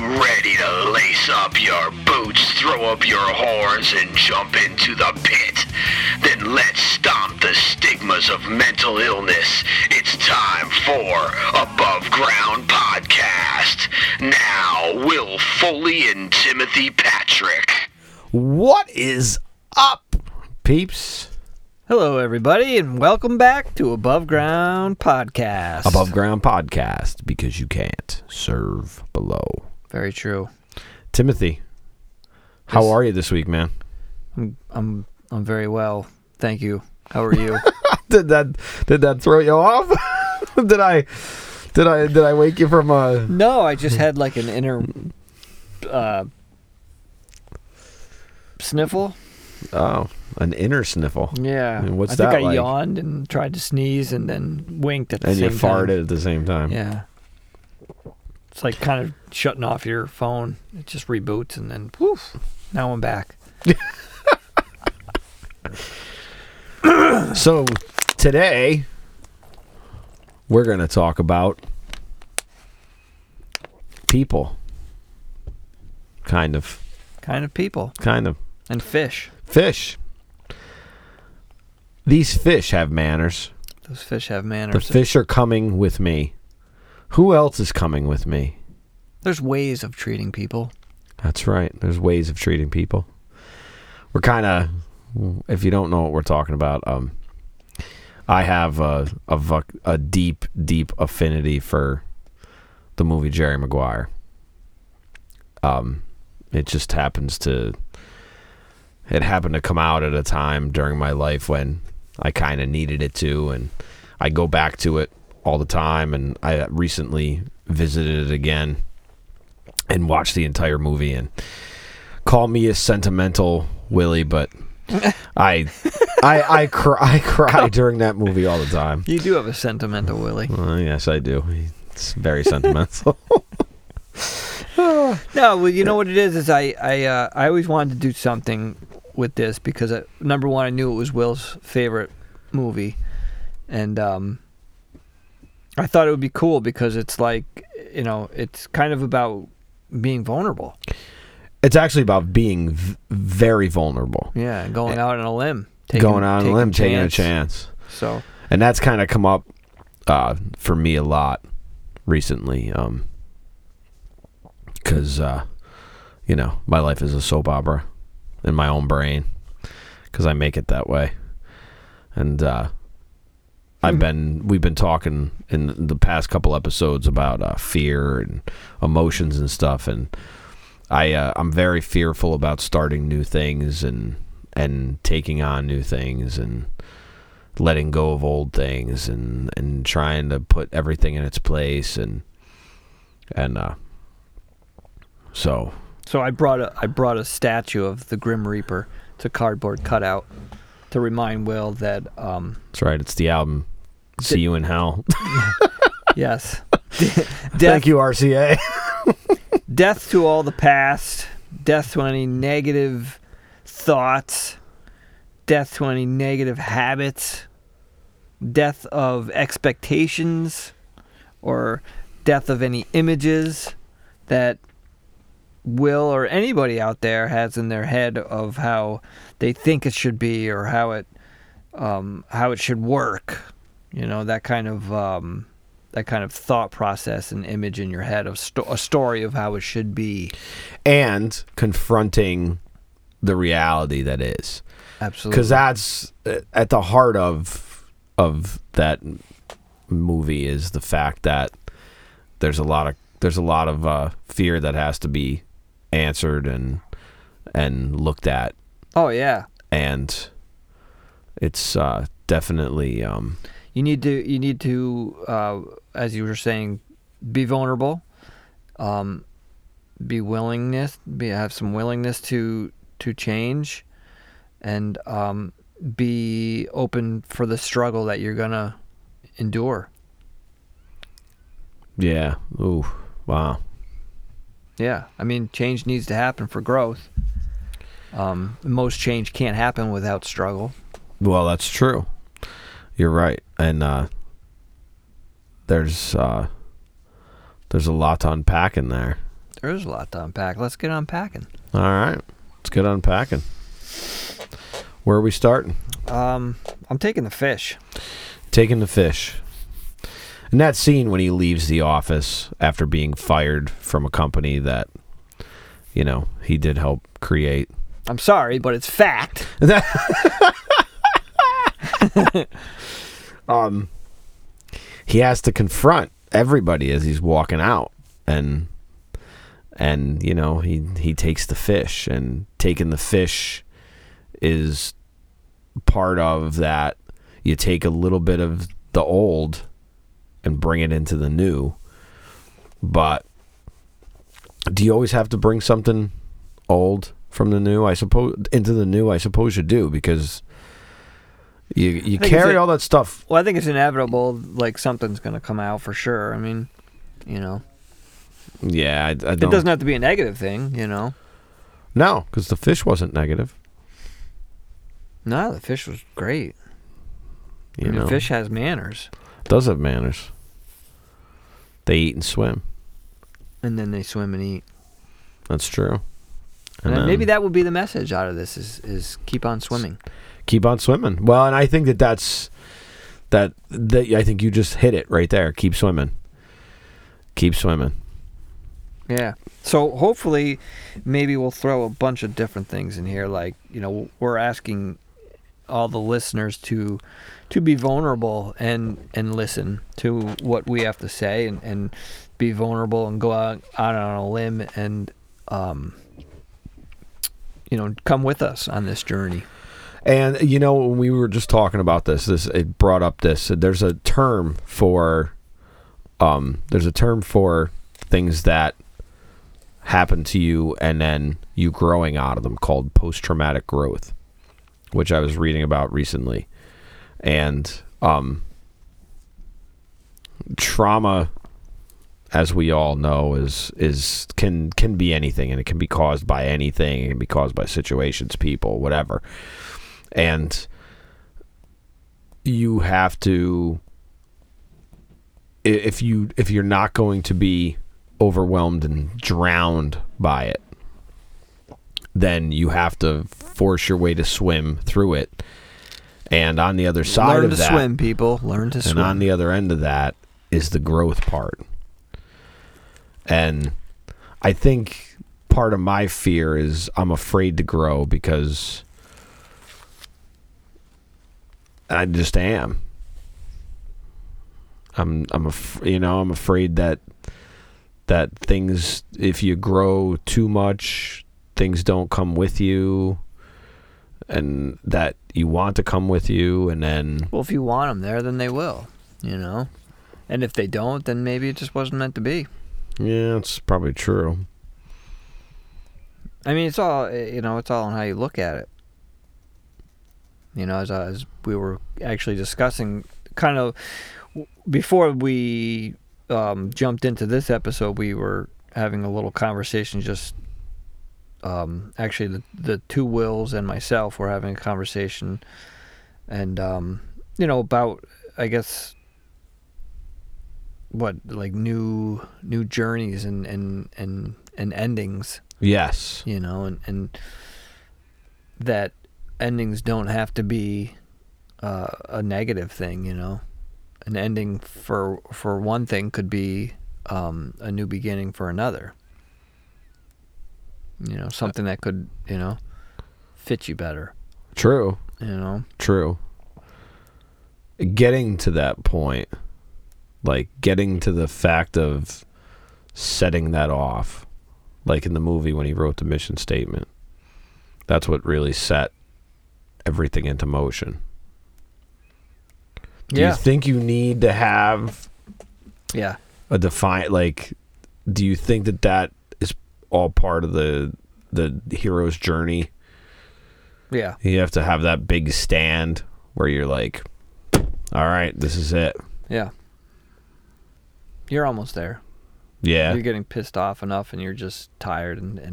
Ready to lace up your boots, throw up your horns, and jump into the pit? Then let's stomp the stigmas of mental illness. It's time for Above Ground Podcast. Now, Will Foley and Timothy Patrick. What is up, peeps? Hello, everybody, and welcome back to Above Ground Podcast. Above Ground Podcast, because you can't serve below. Very true. Timothy, how are you this week, man? I'm very well, thank you. How are you? Did that throw you off? Did I wake you from a? No, I just had like an inner sniffle. Oh, an inner sniffle. Yeah. And what's that like? I think I yawned and tried to sneeze and then winked at the same time. And you farted at the same time. Yeah. It's like kind of shutting off your phone. It just reboots and then poof. Now I'm back. So today we're going to talk about people. Kind of. Kind of people. Kind of. And fish. Fish. These fish have manners. Those fish have manners. The fish are coming with me. Who else is coming with me? There's ways of treating people. That's right. There's ways of treating people. We're kind of, if you don't know what we're talking about, I have a deep, deep affinity for the movie Jerry Maguire. It just happens to, it happened to come out at a time during my life when I kind of needed it to, and I go back to it all the time, and I recently visited it again and watched the entire movie. And call me a sentimental Willie, but I cry during that movie all the time. You do have a sentimental Willie. Yes, I do. It's very sentimental. No, well, you know what it is I always wanted to do something with this because, number one, I knew it was Will's favorite movie, and I thought it would be cool because it's like, you know, it's kind of about being vulnerable. It's actually about being very vulnerable. Yeah, going out on a limb. Taking a chance. So, and that's kind of come up for me a lot recently. Because, you know, my life is a soap opera in my own brain because I make it that way. And we've been talking in the past couple episodes about fear and emotions and stuff. And I'm very fearful about starting new things and taking on new things and letting go of old things and trying to put everything in its place and So I brought a statue of the Grim Reaper. It's a cardboard cutout to remind Will that. That's right. It's the album. See You in Hell. Yes. Thank you, RCA. Death to all the past. Death to any negative thoughts. Death to any negative habits. Death of expectations, or death of any images that Will or anybody out there has in their head of how they think it should be or how it should work, you know, that kind of thought process and image in your head of a story of how it should be, and confronting the reality that is. Absolutely, because that's at the heart of that movie is the fact that there's a lot of fear that has to be answered and looked at. Oh yeah. And it's definitely you need to as you were saying, be vulnerable, have some willingness to change, and be open for the struggle that you're gonna endure. Yeah. Ooh, wow. Yeah, I mean, change needs to happen for growth. Most change can't happen without struggle. Well, that's true. You're right, and there's a lot to unpack in there. there's a lot to unpack. Let's get unpacking. All right. Let's get unpacking. Where are we starting? I'm taking the fish. Taking the fish. And that scene when he leaves the office after being fired from a company that, you know, he did help create. I'm sorry, but it's fact. He has to confront everybody as he's walking out, and you know, he takes the fish, and taking the fish is part of that. You take a little bit of the old and bring it into the new. But do you always have to bring something old from the new? I suppose into the new. I suppose you do, because you carry all that stuff. Well, I think it's inevitable. Like, something's going to come out for sure. I mean, you know. Yeah, I don't. It doesn't have to be a negative thing, you know. No, because the fish wasn't negative. No, the fish was great. You know, the fish has manners. Does have manners. They eat and swim. And then they swim and eat. That's true. And then, maybe that would be the message out of this, is keep on swimming. Keep on swimming. Well, and I think that I think you just hit it right there. Keep swimming. Keep swimming. Yeah. So hopefully maybe we'll throw a bunch of different things in here. Like, you know, we're asking all the listeners to be vulnerable and listen to what we have to say, and be vulnerable and go out on a limb, and you know, come with us on this journey. And you know, when we were just talking about this, it brought up this. There's a term for things that happen to you and then you growing out of them, called post-traumatic growth, which I was reading about recently. And trauma, as we all know, is can be anything, and it can be caused by anything. It can be caused by situations, people, whatever. And you have to, if you're not going to be overwhelmed and drowned by it, then you have to force your way to swim through it. And on the other side of that... Learn to swim, people. Learn to swim. And on the other end of that is the growth part. And I think part of my fear is I'm afraid to grow, because I just am. I'm afraid that things, if you grow too much, things don't come with you, and that you want to come with you, and then... Well, if you want them there, then they will, you know? And if they don't, then maybe it just wasn't meant to be. Yeah, that's probably true. I mean, it's all, you know, it's all on how you look at it. You know, as we were actually discussing, kind of, before we jumped into this episode, we were having a little conversation, just... actually, the two Wills and myself were having a conversation, and you know, about, I guess, what, like new journeys and endings. Yes. You know, and that endings don't have to be a negative thing. You know, an ending for one thing could be a new beginning for another. You know, something that could, you know, fit you better. True. You know? True. Getting to that point, like getting to the fact of setting that off, like in the movie when he wrote the mission statement, that's what really set everything into motion. Do you think you need to have a defined, like, do you think that all part of the hero's journey? Yeah. You have to have that big stand where you're like, all right, this is it. Yeah. You're almost there. Yeah. You're getting pissed off enough, and you're just tired and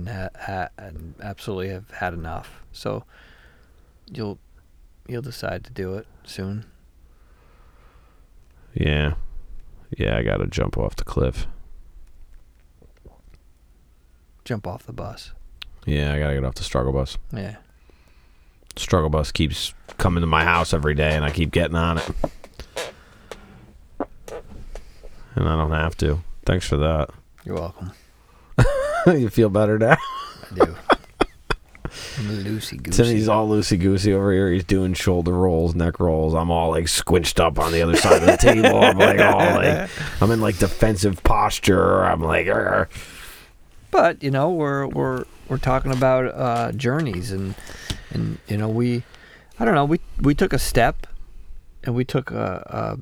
absolutely have had enough. So you'll decide to do it soon. Yeah. Yeah, I got to jump off the cliff. jump off the bus. Yeah, I gotta get off the struggle bus. Yeah. Struggle bus keeps coming to my house every day, and I keep getting on it. And I don't have to. Thanks for that. You're welcome. You feel better now? I do. I'm loosey-goosey. Timmy's all loosey-goosey over here. He's doing shoulder rolls, neck rolls. I'm all, like, squinched up on the other side of the table. I'm, like, all, like, I'm in, like, defensive posture. I'm, like, argh. But, you know, we're talking about journeys, and you know, we took a step, and we took a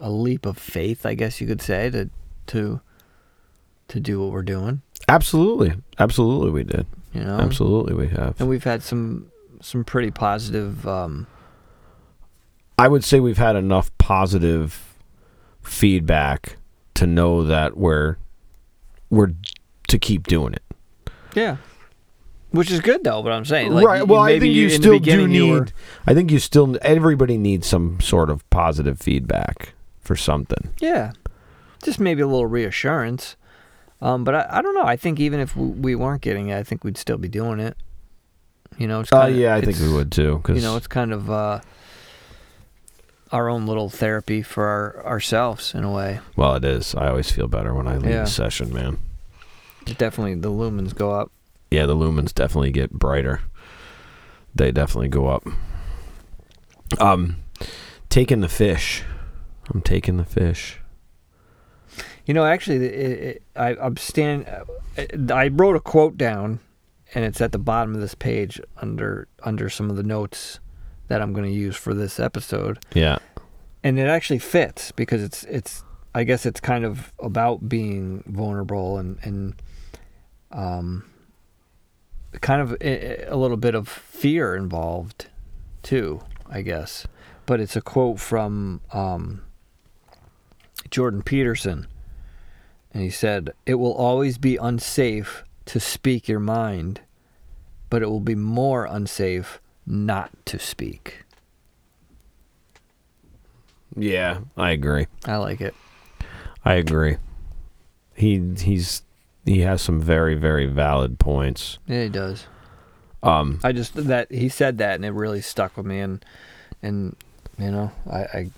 leap of faith, I guess you could say, to do what we're doing. Absolutely. Absolutely we did. You know? Absolutely we have. And we've had some pretty positive... I would say we've had enough positive feedback to know that we're to keep doing it. Yeah. Which is good, though, but I'm saying... Like, right. Well, I think you still do need... I think you still... Everybody needs some sort of positive feedback for something. Yeah. Just maybe a little reassurance. But I don't know. I think even if we weren't getting it, I think we'd still be doing it. You know, it's kind of... yeah, I think we would, too. Cause... You know, it's kind of our own little therapy for ourselves, in a way. Well, it is. I always feel better when I leave a session, man. It definitely, the lumens go up. Yeah, the lumens definitely get brighter. They definitely go up. Taking the fish. I'm taking the fish. You know, actually, I wrote a quote down, and it's at the bottom of this page under some of the notes that I'm going to use for this episode. Yeah. And it actually fits because it's I guess it's kind of about being vulnerable and kind of a little bit of fear involved too, I guess. But it's a quote from Jordan Peterson, and he said, "It will always be unsafe to speak your mind, but it will be more unsafe not to speak." Yeah, I agree. I like it. I agree. He has some very, very valid points. Yeah, he does. I just that he said that, and it really stuck with me, and you know, I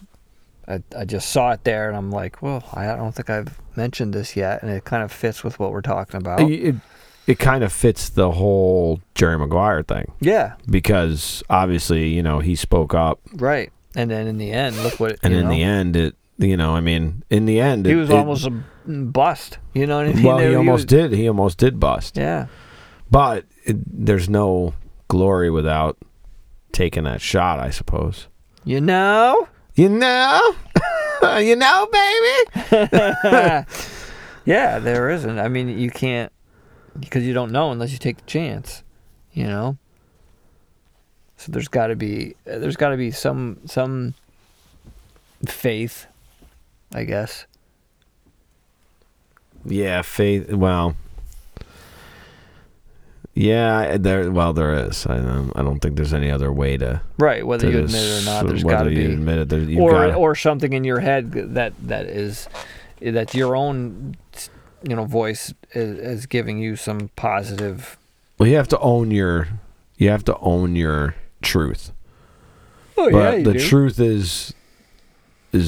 just saw it there, and I'm like, well, I don't think I've mentioned this yet, and it kind of fits with what we're talking about. It kind of fits the whole Jerry Maguire thing. Yeah, because obviously, you know, he spoke up, right? And then in the end, look what. In the end, he was almost a bust. You know what I mean? Well, he almost did. He almost did bust. Yeah. But there's no glory without taking that shot, I suppose. You know, baby. Yeah, there isn't. I mean, you can't, because you don't know unless you take the chance. You know. So there's got to be some faith. I guess. Yeah, faith. Well, yeah, there. Well, there is. I don't think there's any other way to. Right, whether you admit it or not, there's got to be. Whether you admit it, or something in your head that your own, you know, voice is giving you some positive. Well, you have to own your truth. Oh, but yeah, you do. The truth is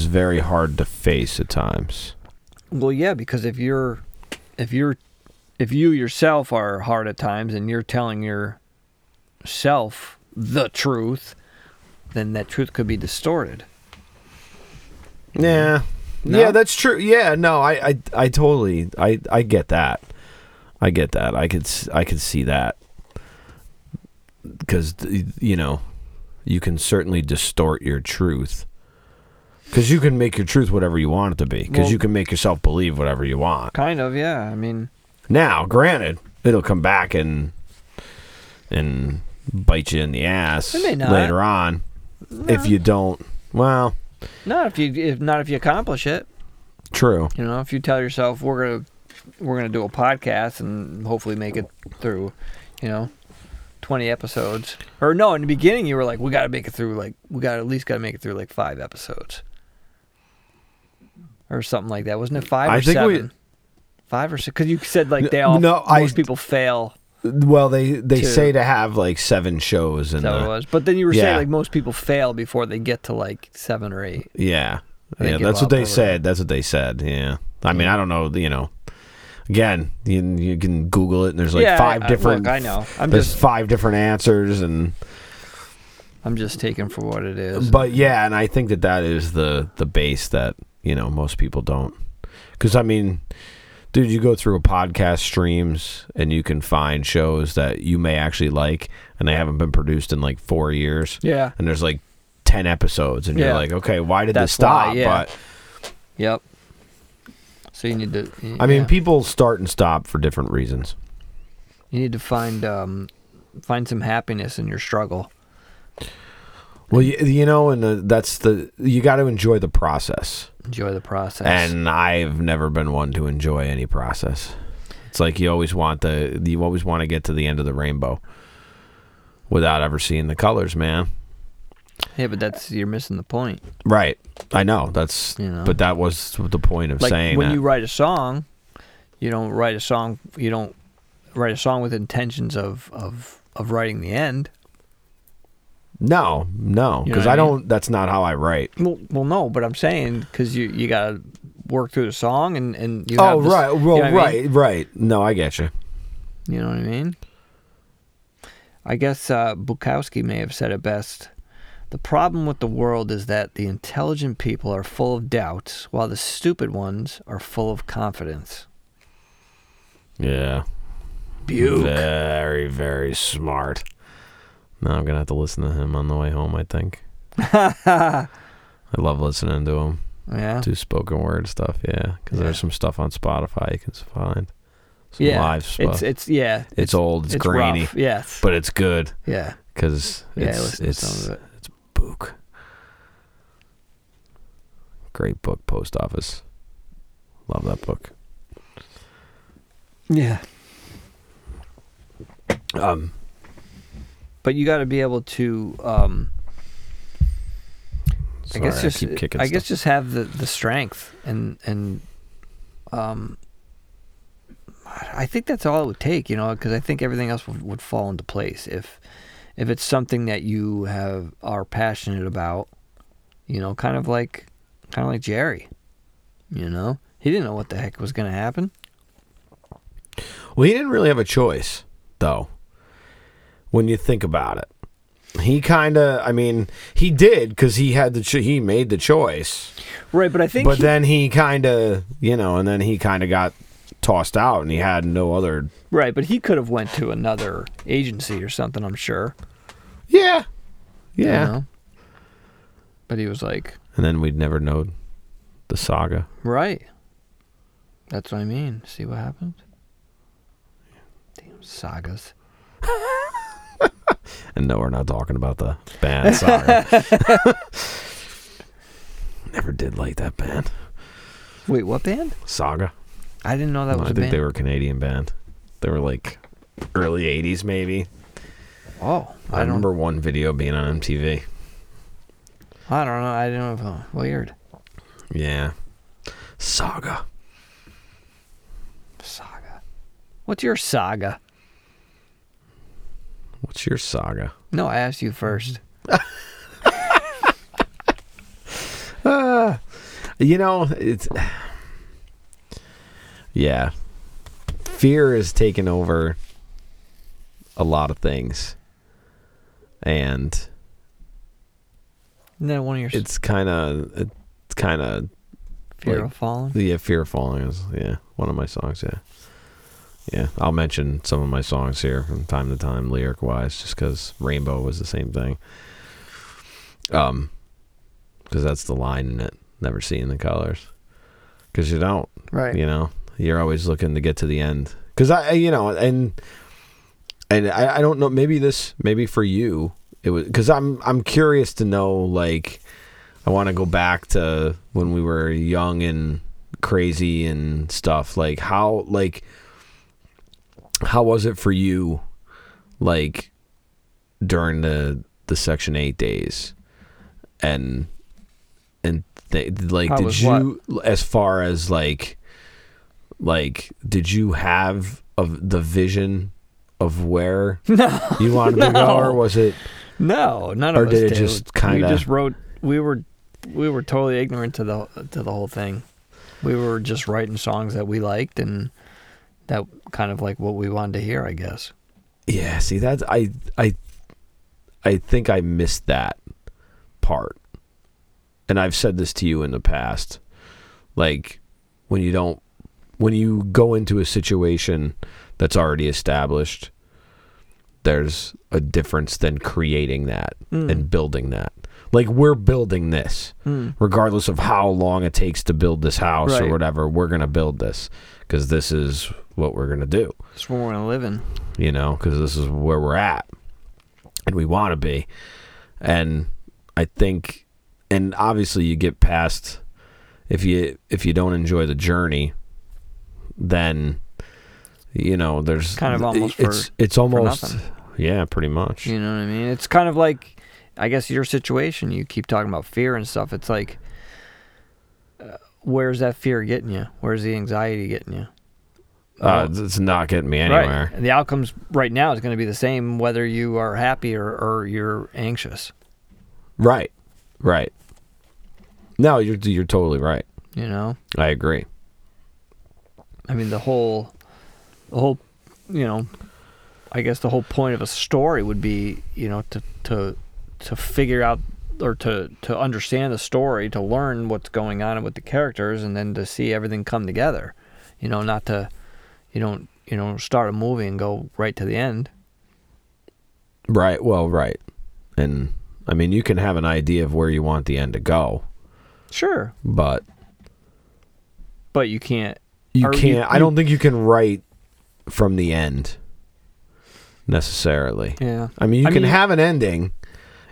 very hard to face at times. Well, yeah, because if you yourself are hard at times and you're telling yourself the truth, then that truth could be distorted. Yeah. No? Yeah, that's true. Yeah, no, I totally I get that. I get that. I could see that. 'Cause, you know, you can certainly distort your truth. Because you can make your truth whatever you want it to be. Because you can make yourself believe whatever you want. Kind of, yeah. I mean... Now, granted, it'll come back and bite you in the ass later on. No. If you don't... Well... Not if you accomplish it. True. You know, if you tell yourself, we're gonna do a podcast and hopefully make it through, you know... 20 episodes. Or no, in the beginning you were like, we got to make it through like 5 episodes. Or something like that. Wasn't it 5 or 7? 5 or 6? Because you said like they all most people fail. Well, they say to have like 7 shows, and that was. But then you were saying like most people fail before they get to like 7 or 8. Yeah, yeah, that's what they said. That's what they said. Yeah, I mean, I don't know, you know. Again, you can Google it, and there's like 5 different. Look, I know. There's just 5 different answers, and I'm just taking for what it is. But yeah, and I think that is the base that you know most people don't, because I mean, dude, you go through a podcast streams, and you can find shows that you may actually like, and they haven't been produced in like 4 years. Yeah, and there's like 10 episodes, and you're like, okay, why did this stop? Why, yeah. But yep. So you need to... I mean, people start and stop for different reasons. You need to find some happiness in your struggle. Well, you know, and that's the... You got to enjoy the process. Enjoy the process. And I've never been one to enjoy any process. It's like you always want to get to the end of the rainbow without ever seeing the colors, man. Yeah, but you're missing the point. Right. I know. But that was the point of saying when that. When you write a song, you don't write a song with intentions of writing the end. No, because I don't, that's not how I write. Well, no, but I'm saying because you got to work through the song and you have this, right. Well, you know right, I mean? Right. No, I get you. You know what I mean? I guess Bukowski may have said it best. The problem with the world is that the intelligent people are full of doubts, while the stupid ones are full of confidence. Yeah. Buke. Very, very smart. Now I'm going to have to listen to him on the way home, I think. I love listening to him. Yeah. Do spoken word stuff, yeah. Because there's some stuff on Spotify you can find. Some live stuff. It's old, it's grainy. Rough, yes. But it's good. Yeah. Because it's some of it. Book. Great book, Post Office. Love that book. Yeah. But you got to be able to. Sorry, I guess just keep kicking. I guess just have the strength and. I think that's all it would take, you know, because I think everything else would fall into place if. If it's something that you are passionate about, you know, kind of like Jerry, you know, he didn't know what the heck was going to happen. Well, he didn't really have a choice, though. When you think about it, he did because he made the choice, right? But I think, then he kind of, you know, and then he kind of got tossed out, and he had no other. Right, but he could have went to another agency or something, I'm sure. Yeah. You know? But he was like... And then we'd never know the saga. Right. That's what I mean. See what happened? Damn sagas. And no, we're not talking about the band saga. Never did like that band. Wait, what band? Saga. I didn't know that was a band. I think they were a Canadian band. They were like early 80s maybe. Oh. I remember one video being on MTV. I don't know. I didn't know. Weird. Yeah. Saga. What's your saga? No, I asked you first. You know, it's... Yeah. Fear has taken over a lot of things. It's kind of Fear of Falling? Yeah, Fear of Falling is one of my songs, Yeah, I'll mention some of my songs here from time to time lyric-wise just because Rainbow was the same thing. Because that's the line in it, never seeing the colors. Because you don't, right? You know? You're always looking to get to the end. Because I don't know, maybe for you, it was, because I'm curious to know, like, I want to go back to when we were young and crazy and stuff. Like, how was it for you, like, during the Section 8 days? And like, did you, as far as, like, Like, did you have of the vision of where you wanted to go, or was it? No, none of us did. Or did it just kind of? We just wrote. We were totally ignorant to the whole thing. We were just writing songs that we liked, and that kind of like what we wanted to hear, I guess. Yeah. See, that's I think I missed that part, and I've said this to you in the past, like when you go into a situation that's already established, there's a difference than creating that and building that. Like, we're building this, regardless of how long it takes to build this house or whatever. We're going to build this because this is what we're going to do. It's where we're going to live in. You know, because this is where we're at and we want to be. And I think, and obviously you get past, if you don't enjoy the journey, then, you know, there's kind of almost it's almost, yeah, pretty much. You know what I mean? It's kind of like, I guess, your situation. You keep talking about fear and stuff. It's like, where's that fear getting you? Where's the anxiety getting you? It's not getting me anywhere. Right. And the outcomes right now is going to be the same whether you are happy or you're anxious. Right. Right. No, you're totally right. You know? I agree. I mean, the whole, you know, I guess the whole point of a story would be, you know, to figure out or to understand the story, to learn what's going on with the characters, and then to see everything come together. You know, not to, you don't start a movie and go right to the end. Right. Well, right. And I mean, you can have an idea of where you want the end to go. Sure. But you can't. You can't. I don't think you can write from the end necessarily. Yeah. I mean, you can have an ending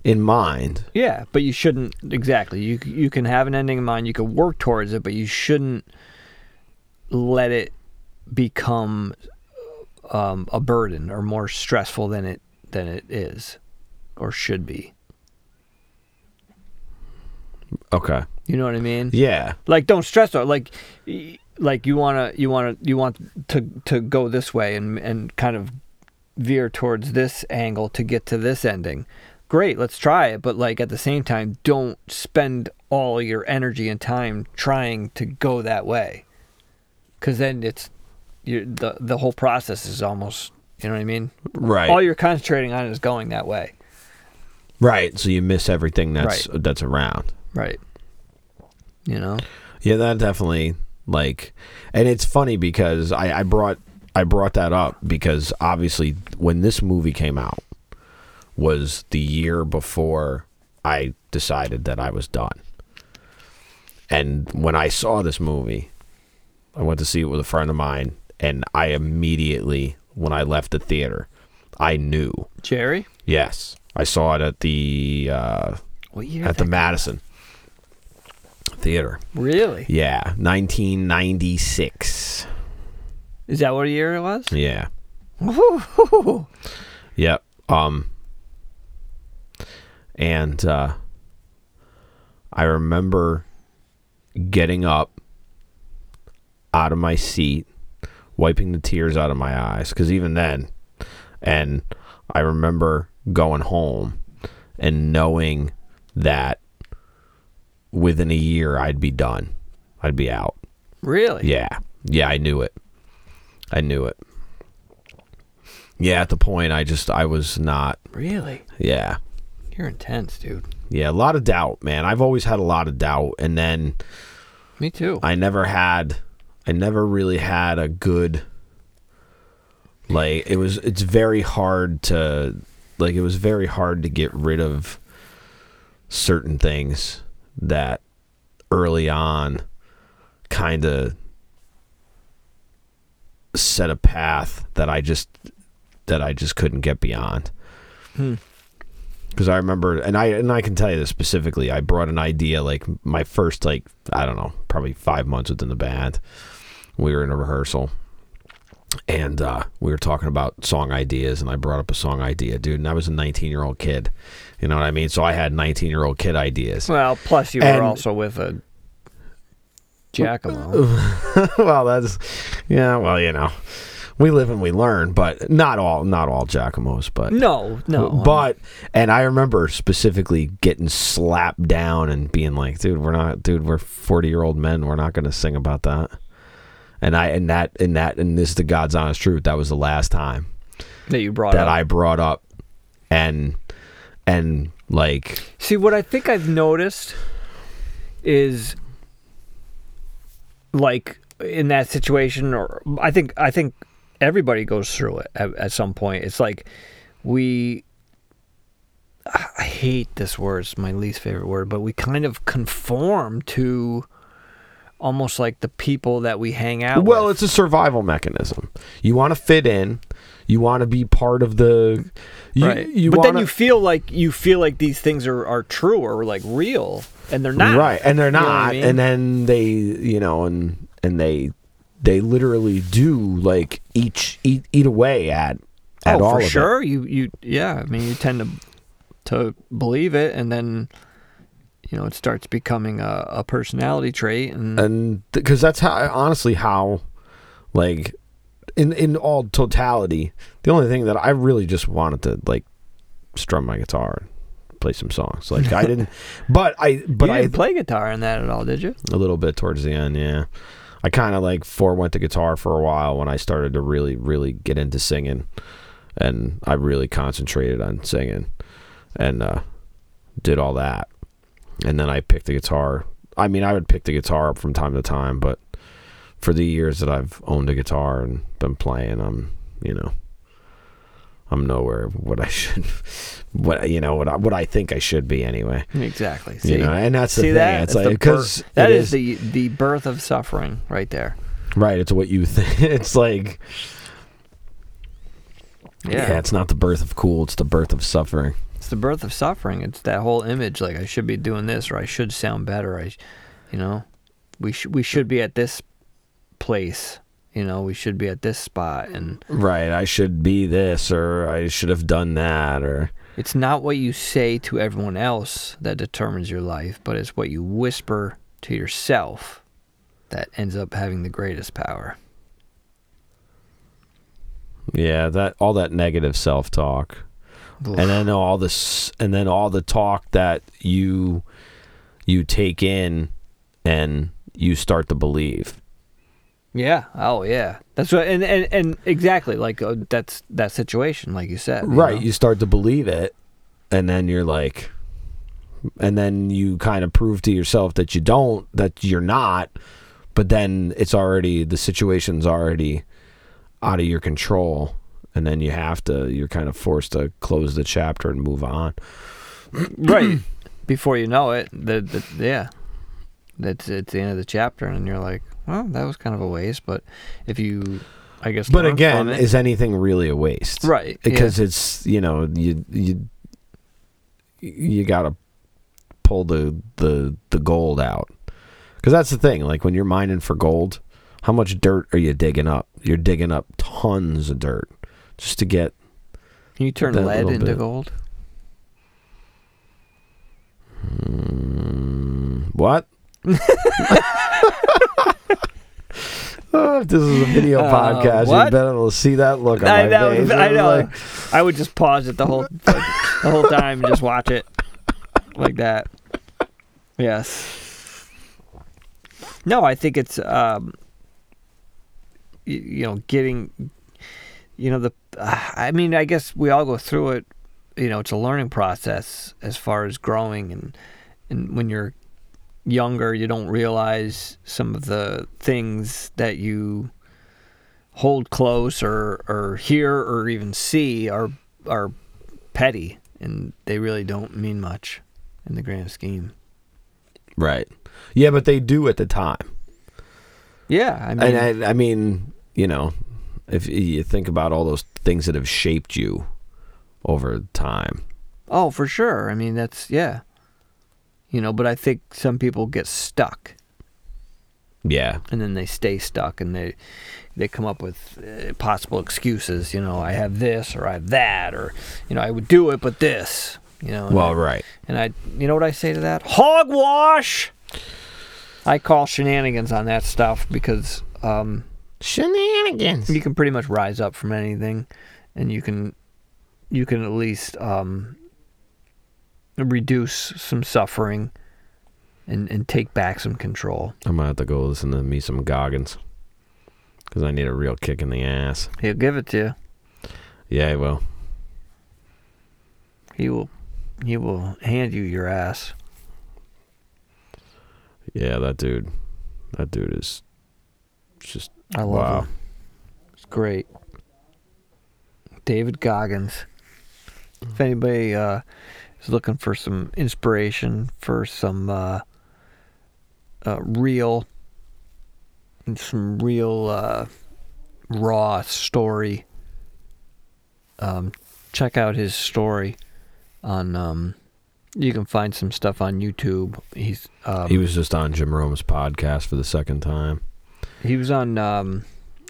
in mind. Yeah, but you shouldn't. Exactly. You can have an ending in mind. You can work towards it, but you shouldn't let it become a burden or more stressful than it is or should be. Okay. You know what I mean? Yeah. Like, don't stress out. Like you want to go this way and kind of veer towards this angle to get to this ending. Great, let's try it, but like at the same time, don't spend all your energy and time trying to go that way, because then the whole process is almost, you know what I mean? Right. All you're concentrating on is going that way. Right. So you miss everything that's around. Right. You know. Yeah, that definitely, like, and it's funny because I brought that up because obviously when this movie came out was the year before I decided that I was done. And when I saw this movie, I went to see it with a friend of mine, and I immediately, when I left the theater, I knew. Jerry? Yes. I saw it at the Madison Theater. Really? Yeah. 1996. Is that what year it was? Yeah. Woo-hoo-hoo-hoo. Yep. And I remember getting up out of my seat, wiping the tears out of my eyes, because even then, and I remember going home and knowing that within a year I'd be done. I'd be out. Really? Yeah. Yeah, I knew it. Yeah, at the point I was not. Really? Yeah. You're intense, dude. Yeah, a lot of doubt, man. I've always had a lot of doubt, and then me too. I never really had a good, like, it was very hard to get rid of certain things that early on kind of set a path that I just couldn't get beyond. Because I remember, and I can tell you this specifically, I brought an idea, like, my first, like, I don't know, probably 5 months within the band, we were in a rehearsal, and we were talking about song ideas, and I brought up a song idea, dude, and I was a 19-year-old kid, you know what I mean? So I had 19-year-old kid ideas. Well, plus you were also with a Giacomo. Well, that's, Yeah, well, you know, we live and we learn, but not all Giacomos, but no. But and I remember specifically getting slapped down and being like, "Dude, we're 40-year-old men. We're not going to sing about that." And this is the God's honest truth. That was the last time that I brought up, and like, see, what I think I've noticed is like in that situation, or I think everybody goes through it at some point. It's like I hate this word, it's my least favorite word, but we kind of conform to almost like the people that we hang out with. Well, it's a survival mechanism. You want to fit in. You want to be part of the... Then you feel like these things are true or like real, and they're not. Right, and they're not. You know what I mean? And then they, you know, and they literally do like eat away at all of it. Oh, for sure. You tend to believe it, and then, you know, it starts becoming a personality trait, and because that's honestly how like. In all totality, the only thing that I really just wanted to like strum my guitar and play some songs. Like I didn't, but I didn't play guitar in that at all, did you? A little bit towards the end, yeah. I kind of like forewent the guitar for a while when I started to really, really get into singing, and I really concentrated on singing and did all that. And then I picked the guitar. I mean, I would pick the guitar up from time to time, but for the years that I've owned a guitar and been playing, I'm nowhere what I think I should be anyway. Exactly. See, and that's the thing. That is the birth of suffering right there. Right. It's what you think. It's like, yeah, it's not the birth of cool. It's the birth of suffering. It's the birth of suffering. It's that whole image. Like I should be doing this, or I should sound better. We should be at this place, we should be at this spot, and right, I should be this, or I should have done that, or it's not what you say to everyone else that determines your life, but it's what you whisper to yourself that ends up having the greatest power. Yeah, that all that negative self-talk. Oof. And then all this, and then all the talk that you take in and you start to believe. Yeah. Oh, yeah. That's what, and exactly like that's that situation, like you said. Right. You start to believe it, and then you're like, and then you kind of prove to yourself that you don't, that you're not, but then it's already, the situation's already out of your control, and then you have to, you're kind of forced to close the chapter and move on. Right. Before you know it, it's the end of the chapter, and you're like, well, that was kind of a waste, but if you, I guess. But again, is anything really a waste? Right. Because it's, you gotta pull the gold out. Because that's the thing, like when you're mining for gold, how much dirt are you digging up? You're digging up tons of dirt just to get. Can you turn lead into gold? What? Oh, if this is a video podcast, you'd better able to see that look on my face. I know. Like, I would just pause it the whole time and just watch it like that. Yes. No, I think it's getting I mean, I guess we all go through it. It's a learning process as far as growing, and when you're younger, you don't realize some of the things that you hold close or hear or even see are petty, and they really don't mean much in the grand scheme. Right. Yeah, but they do at the time. Yeah, I mean, and I mean, if you think about all those things that have shaped you over time. Oh, for sure. I mean, that's but I think some people get stuck. Yeah. And then they stay stuck, and they come up with possible excuses. I have this, or I have that, or, I would do it, but this, Well, right. And I, what I say to that? Hogwash! I call shenanigans on that stuff because Shenanigans. You can pretty much rise up from anything, and you can at least reduce some suffering and take back some control. I'm gonna have to go listen to me some Goggins, because I need a real kick in the ass. He'll give it to you. Yeah, he will. He will hand you your ass. Yeah, that dude is just, I love him. It's great. David Goggins. If anybody is looking for some inspiration, for some real raw story, check out his story on, you can find some stuff on YouTube. He's he was just on Jim Rome's podcast for the second time. He was on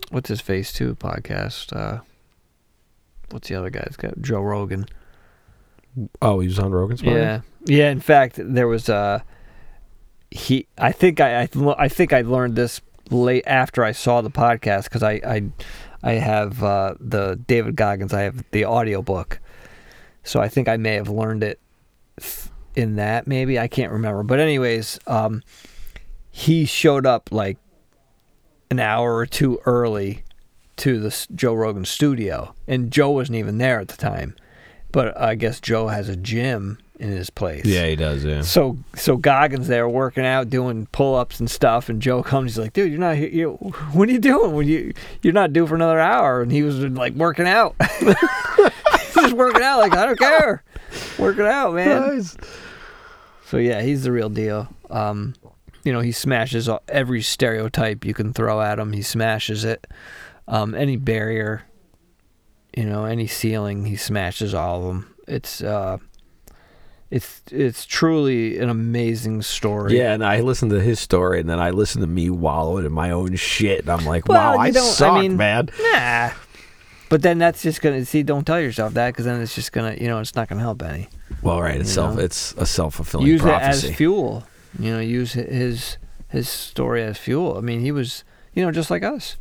what's his face too podcast. What's the other guy's got? Joe Rogan. Oh, he was on Rogan's podcast? Yeah. In fact, there was he. I think I learned this late after I saw the podcast, because I have the David Goggins. I have the audiobook, so I think I may have learned it in that, maybe. I can't remember. But anyways, he showed up like an hour or two early to the Joe Rogan studio, and Joe wasn't even there at the time. But I guess Joe has a gym in his place. Yeah, he does, yeah. So Goggins there working out, doing pull-ups and stuff, and Joe comes, he's like, dude, you're not here. What are you doing? You're not due for another hour. And he was like working out. Just working out, like, I don't care. Working out, man. Nice. So yeah, he's the real deal. He smashes every stereotype you can throw at him. He smashes it. Any barrier, any ceiling, he smashes all of them. It's truly an amazing story. Yeah, and I listened to his story, and then I listened to me wallowing in my own shit, and I'm like, well, wow, I suck, man. Nah. But then that's just going to... See, don't tell yourself that, because then it's just going to... it's not going to help any. Well, right. It's a self-fulfilling prophecy. Use it as fuel. Use his story as fuel. I mean, he was, just like us.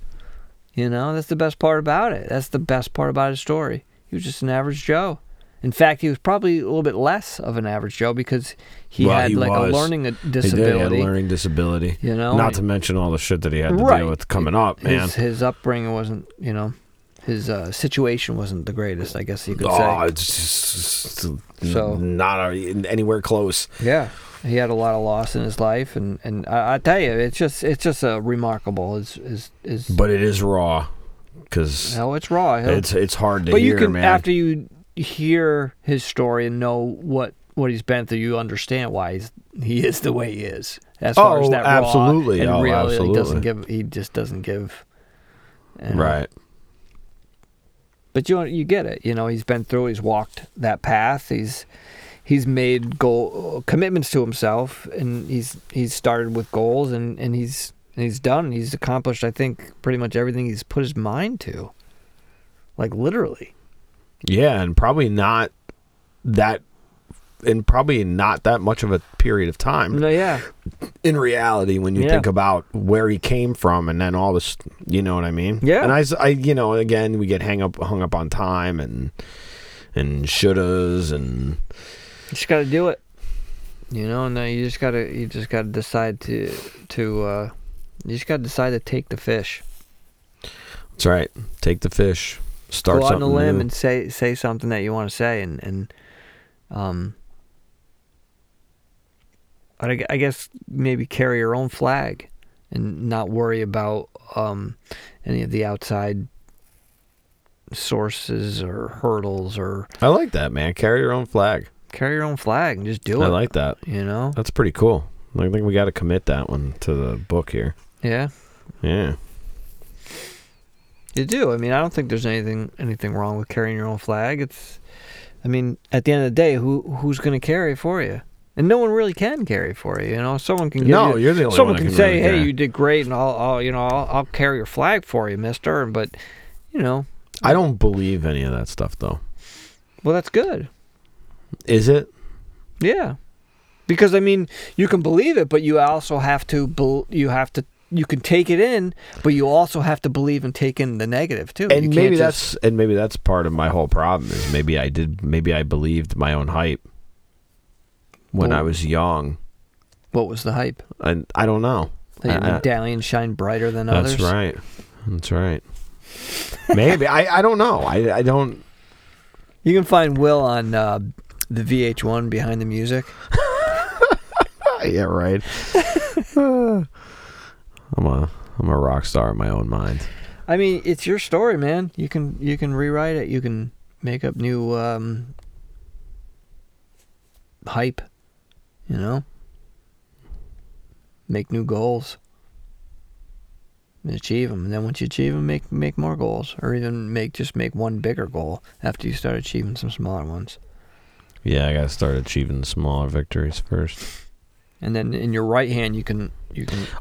That's the best part about it. That's the best part about his story. He was just an average Joe. In fact, he was probably a little bit less of an average Joe, because he had a learning disability. He did have a learning disability. Not to mention all the shit that he had to deal with coming up, man. His upbringing wasn't, His situation wasn't the greatest, I guess you could say. Oh, it's just not anywhere close. Yeah, he had a lot of loss in his life, and I tell you, it's just a remarkable. But it is raw, because no, it's raw. It's hard to hear, man. But you can, after you hear his story and know what he's been through, you understand why he is the way he is. As far as that absolutely. Raw and real, absolutely. He just doesn't give. Right. But you get it. He's been through. He's walked that path. He's made commitments to himself, and he's started with goals, and he's done. He's accomplished, I think, pretty much everything he's put his mind to. Like, literally. Yeah, and probably not that much of a period of time. No, yeah. In reality, when you think about where he came from, and then all this, you know what I mean? Yeah. And I again, we get hung up on time and shouldas, and you just got to do it, And then you just got to decide to you just got to decide to take the fish. That's right. Take the fish. Start something. Go on the limb and say something that you want to say, and. I guess maybe carry your own flag and not worry about any of the outside sources or hurdles or... I like that, man. Carry your own flag. Carry your own flag and just do it. I like that. That's pretty cool. I think we got to commit that one to the book here. Yeah? Yeah. You do. I mean, I don't think there's anything wrong with carrying your own flag. At the end of the day, who's going to carry it for you? And no one really can carry for you, Someone can give you. No, you're the only one. Someone can say, really, "Hey, you did great, and I'll carry your flag for you, Mister." But, I don't believe any of that stuff, though. Well, that's good. Is it? Yeah, because you can believe it, but you also have to you can take it in, but you also have to believe and take in the negative too. And maybe that's part of my whole problem is maybe I believed my own hype when I was young. What was the hype? I don't know. That medallions shine brighter than others. That's right. That's right. Maybe I don't know. I don't. You can find Will on the VH1 Behind the Music. Yeah, right. I'm a rock star in my own mind. I mean, it's your story, man. You can rewrite it. You can make up new hype. You know, make new goals and achieve them. And then once you achieve them, make more goals, or even make one bigger goal after you start achieving some smaller ones. Yeah, I gotta start achieving smaller victories first. And then in your right hand, you can.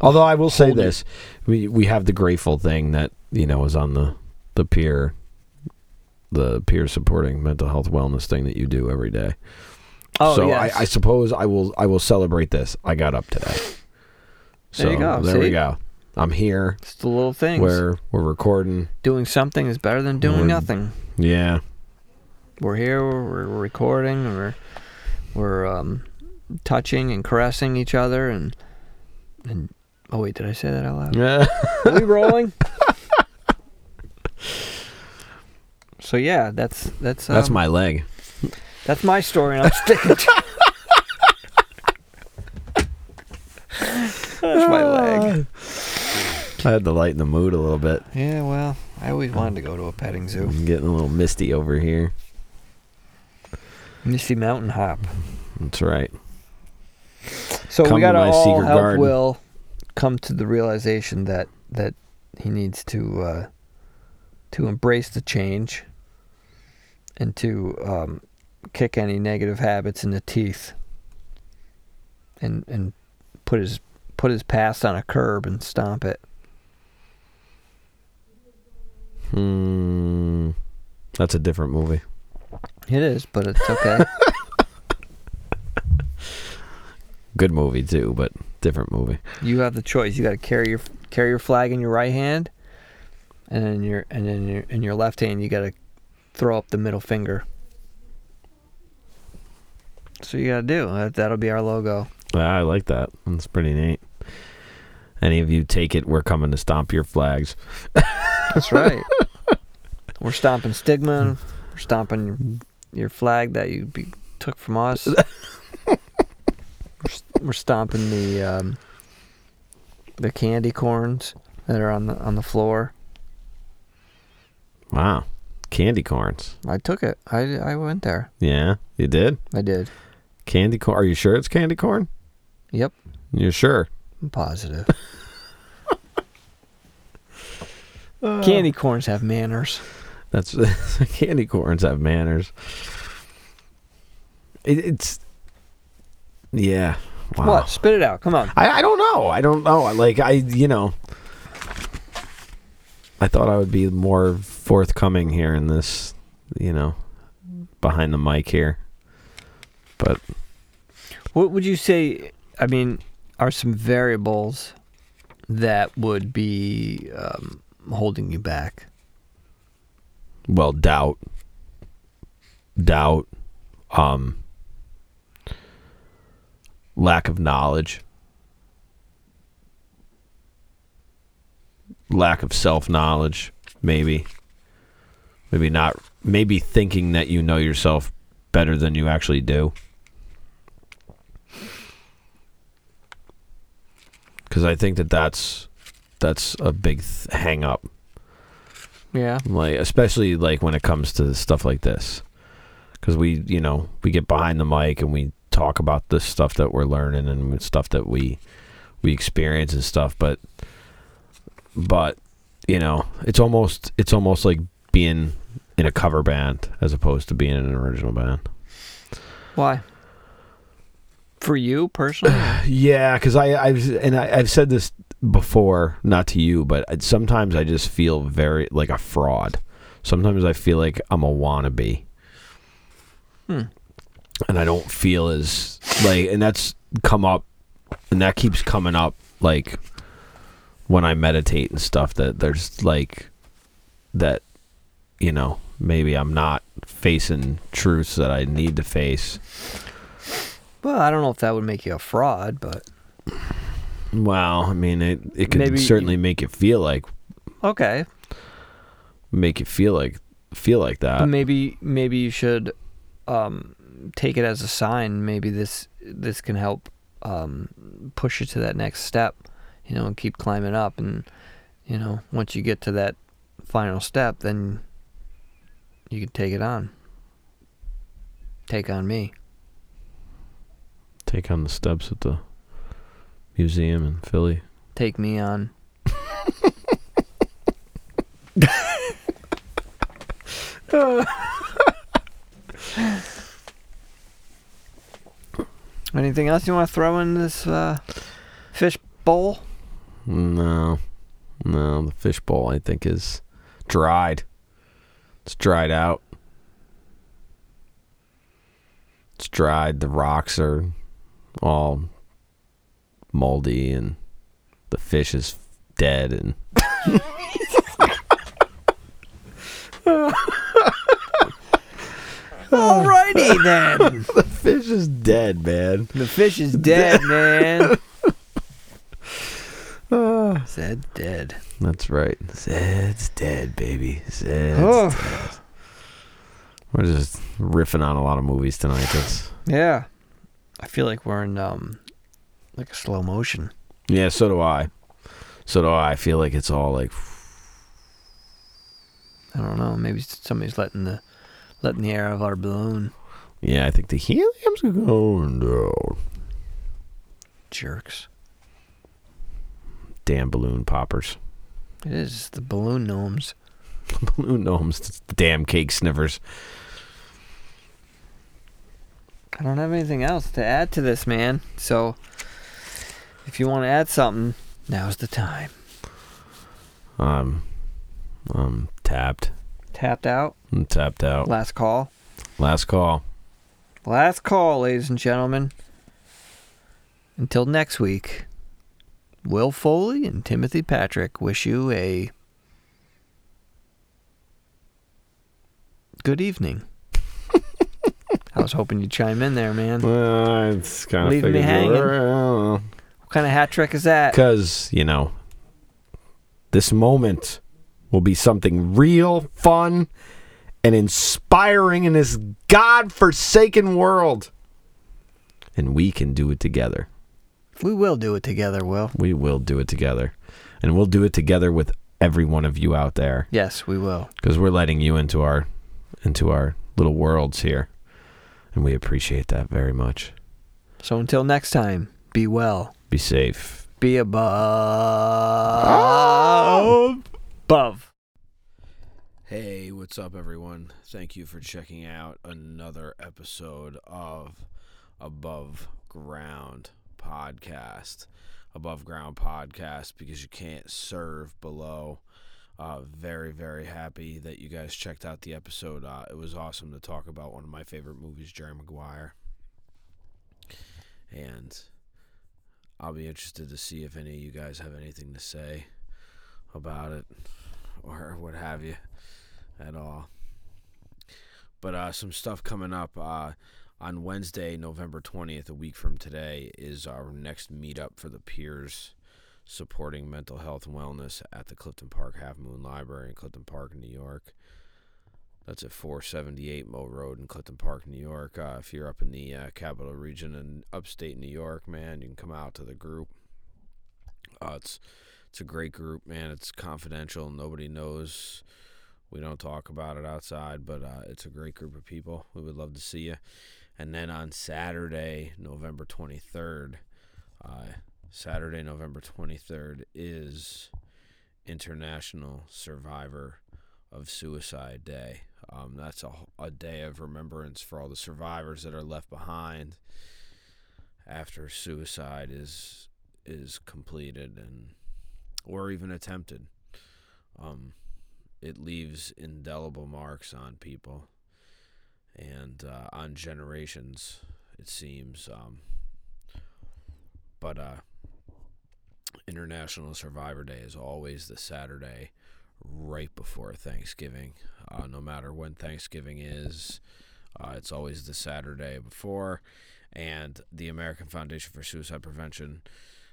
Although I will say this, we have the grateful thing that, you know, is on the peer supporting mental health wellness thing that you do every day. Oh, so yes. I suppose I will celebrate this. I got up today. So there you go. There we go. I'm here. It's the little things. We're recording. Doing something is better than doing nothing. Yeah. We're here. We're recording. We're touching and caressing each other and oh wait, did I say that out loud? Yeah. Are we rolling? So yeah, that's my leg. That's my story, and I'm sticking to it. That's my leg. I had to lighten the mood a little bit. Yeah, well, I always wanted to go to a petting zoo. I'm getting a little misty over here. Misty Mountain Hop. That's right. So we got to all help garden. Will come to the realization that he needs to embrace the change and to kick any negative habits in the teeth and put his past on a curb and stomp it. That's a different movie. It is, but it's okay. Good movie too, but different movie. You have the choice. You got to carry your flag in your right hand, and then in your left hand you got to throw up the middle finger. So you got to do that. That'll be our logo. I like that. That's pretty neat. Any of you take it? We're coming to stomp your flags. That's right. We're stomping stigma. We're stomping your flag that you took from us. We're stomping the candy corns that are on the floor. Wow, candy corns! I took it. I went there. Yeah, you did. I did. Candy corn? Are you sure it's candy corn? Yep. You're sure? I'm positive. Candy corns have manners. That's candy corns have manners. It's. Yeah. Wow. What? Spit it out. Come on. I don't know. I don't know. Like, I thought I would be more forthcoming here in this, behind the mic here. But what would you say, are some variables that would be holding you back? Well, doubt, lack of knowledge, lack of self-knowledge, maybe not, maybe thinking that you know yourself better than you actually do. Because I think that that's a big hang-up. Yeah. Like, especially like when it comes to stuff like this, because we get behind the mic and we talk about the stuff that we're learning and stuff that we experience and stuff, but it's almost like being in a cover band as opposed to being in an original band. Why? For you personally? Yeah, because I've said this before, not to you, but sometimes I just feel very like a fraud. Sometimes I feel like I'm a wannabe. And I don't feel as, like, and that's come up, and that keeps coming up, like, when I meditate and stuff, that there's like that, you know, maybe I'm not facing truths that I need to face. Well, I don't know if that would make you a fraud, but... Well, I mean, it could certainly make it feel like... Okay. Make it feel like that. Maybe you should take it as a sign. Maybe this can help push you to that next step, you know, and keep climbing up. And, you know, once you get to that final step, then you can take it on. Take on me. Take on the steps at the museum in Philly. Take me on. Anything else you want to throw in this fish bowl? No, the fish bowl I think is dried. It's dried out. It's dried. The rocks are all moldy and the fish is dead and alrighty then. The fish is dead, man. The fish is dead, man. Zed's dead. That's right. Zed's dead, baby. Zed's dead. We're just riffing on a lot of movies tonight. Yeah. I feel like we're in like a slow motion. Yeah, so do I. I feel like it's all like, I don't know. Maybe somebody's letting the air of our balloon. Yeah, I think the helium's going down. Jerks. Damn balloon poppers. It is the balloon gnomes. Balloon gnomes. It's the damn cake sniffers. I don't have anything else to add to this, man. So, if you want to add something, now's the time. I'm tapped. Tapped out? I'm tapped out. Last call? Last call. Last call, ladies and gentlemen. Until next week, Will Foley and Timothy Patrick wish you a good evening. I was hoping you'd chime in there, man. Well, it's kind of leaving me hanging. What kind of hat trick is that? Because, you know, this moment will be something real, fun, and inspiring in this godforsaken world. And we can do it together. We will do it together, Will. We will do it together. And we'll do it together with every one of you out there. Yes, we will. Because we're letting you into our little worlds here. And we appreciate that very much. So until next time, be well. Be safe. Be above. Above. Hey, what's up, everyone? Thank you for checking out another episode of Above Ground Podcast. Above Ground Podcast, because you can't serve below. Very, very happy that you guys checked out the episode. It was awesome to talk about one of my favorite movies, Jerry Maguire. And I'll be interested to see if any of you guys have anything to say about it or what have you at all. But some stuff coming up on Wednesday, November 20th, a week from today, is our next meetup for the peers supporting mental health and wellness at the Clifton Park Half Moon Library in Clifton Park, New York. That's at 478 Moe Road in Clifton Park, New York. If you're up in the capital region in upstate New York, man, you can come out to the group. It's a great group, man. It's confidential. Nobody knows. We don't talk about it outside, but it's a great group of people. We would love to see you. And then on Saturday, November 23rd, is International Survivor of Suicide Day. That's a day of remembrance for all the survivors that are left behind after suicide is completed and or even attempted. It leaves indelible marks on people and on generations, it seems. But International Survivor Day is always the Saturday right before Thanksgiving. No matter when Thanksgiving is, it's always the Saturday before. And the American Foundation for Suicide Prevention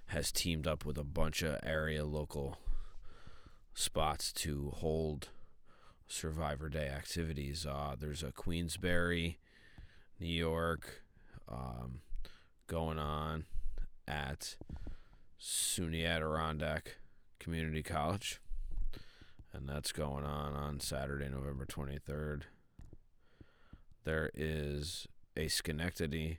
has teamed up with a bunch of area local spots to hold Survivor Day activities. There's a Queensbury, New York, going on at SUNY Adirondack Community College, and that's going on Saturday, November 23rd. There is a Schenectady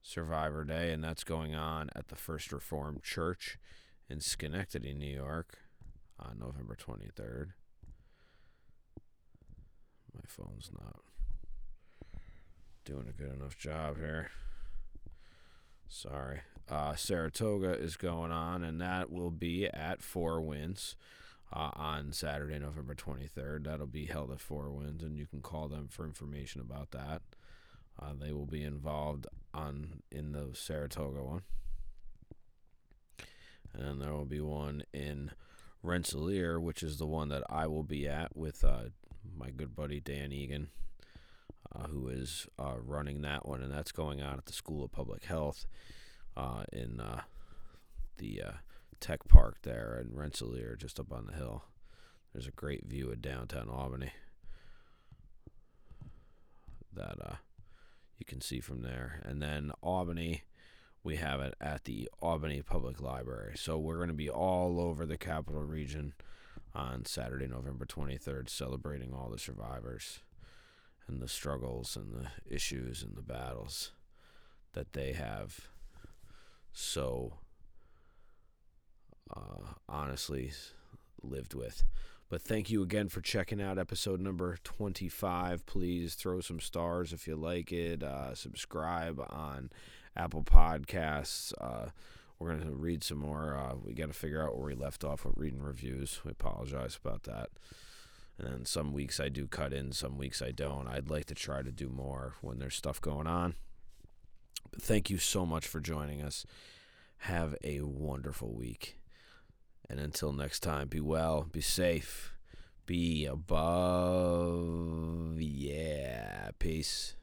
Survivor Day, and that's going on at the First Reformed Church in Schenectady, New York, on November 23rd. My phone's not doing a good enough job here. Sorry. Saratoga is going on, and that will be at Four Winds on Saturday, November 23rd. That'll be held at Four Winds, and you can call them for information about that. They will be involved in the Saratoga one. And then there will be one in Rensselaer, which is the one that I will be at with my good buddy Dan Egan, who is running that one, and that's going on at the School of Public Health in the Tech Park there in Rensselaer, just up on the hill. There's a great view of downtown Albany that you can see from there. And then Albany, we have it at the Albany Public Library. So we're going to be all over the Capital Region on Saturday, November 23rd, celebrating all the survivors and the struggles and the issues and the battles that they have so honestly lived with. But thank you again for checking out episode number 25. Please throw some stars if you like it. Subscribe on Apple Podcasts. We're going to read some more. We got to figure out where we left off with reading reviews. We apologize about that. And then some weeks I do cut in, some weeks I don't. I'd like to try to do more when there's stuff going on. But thank you so much for joining us. Have a wonderful week. And until next time, be well, be safe, be above. Yeah, peace.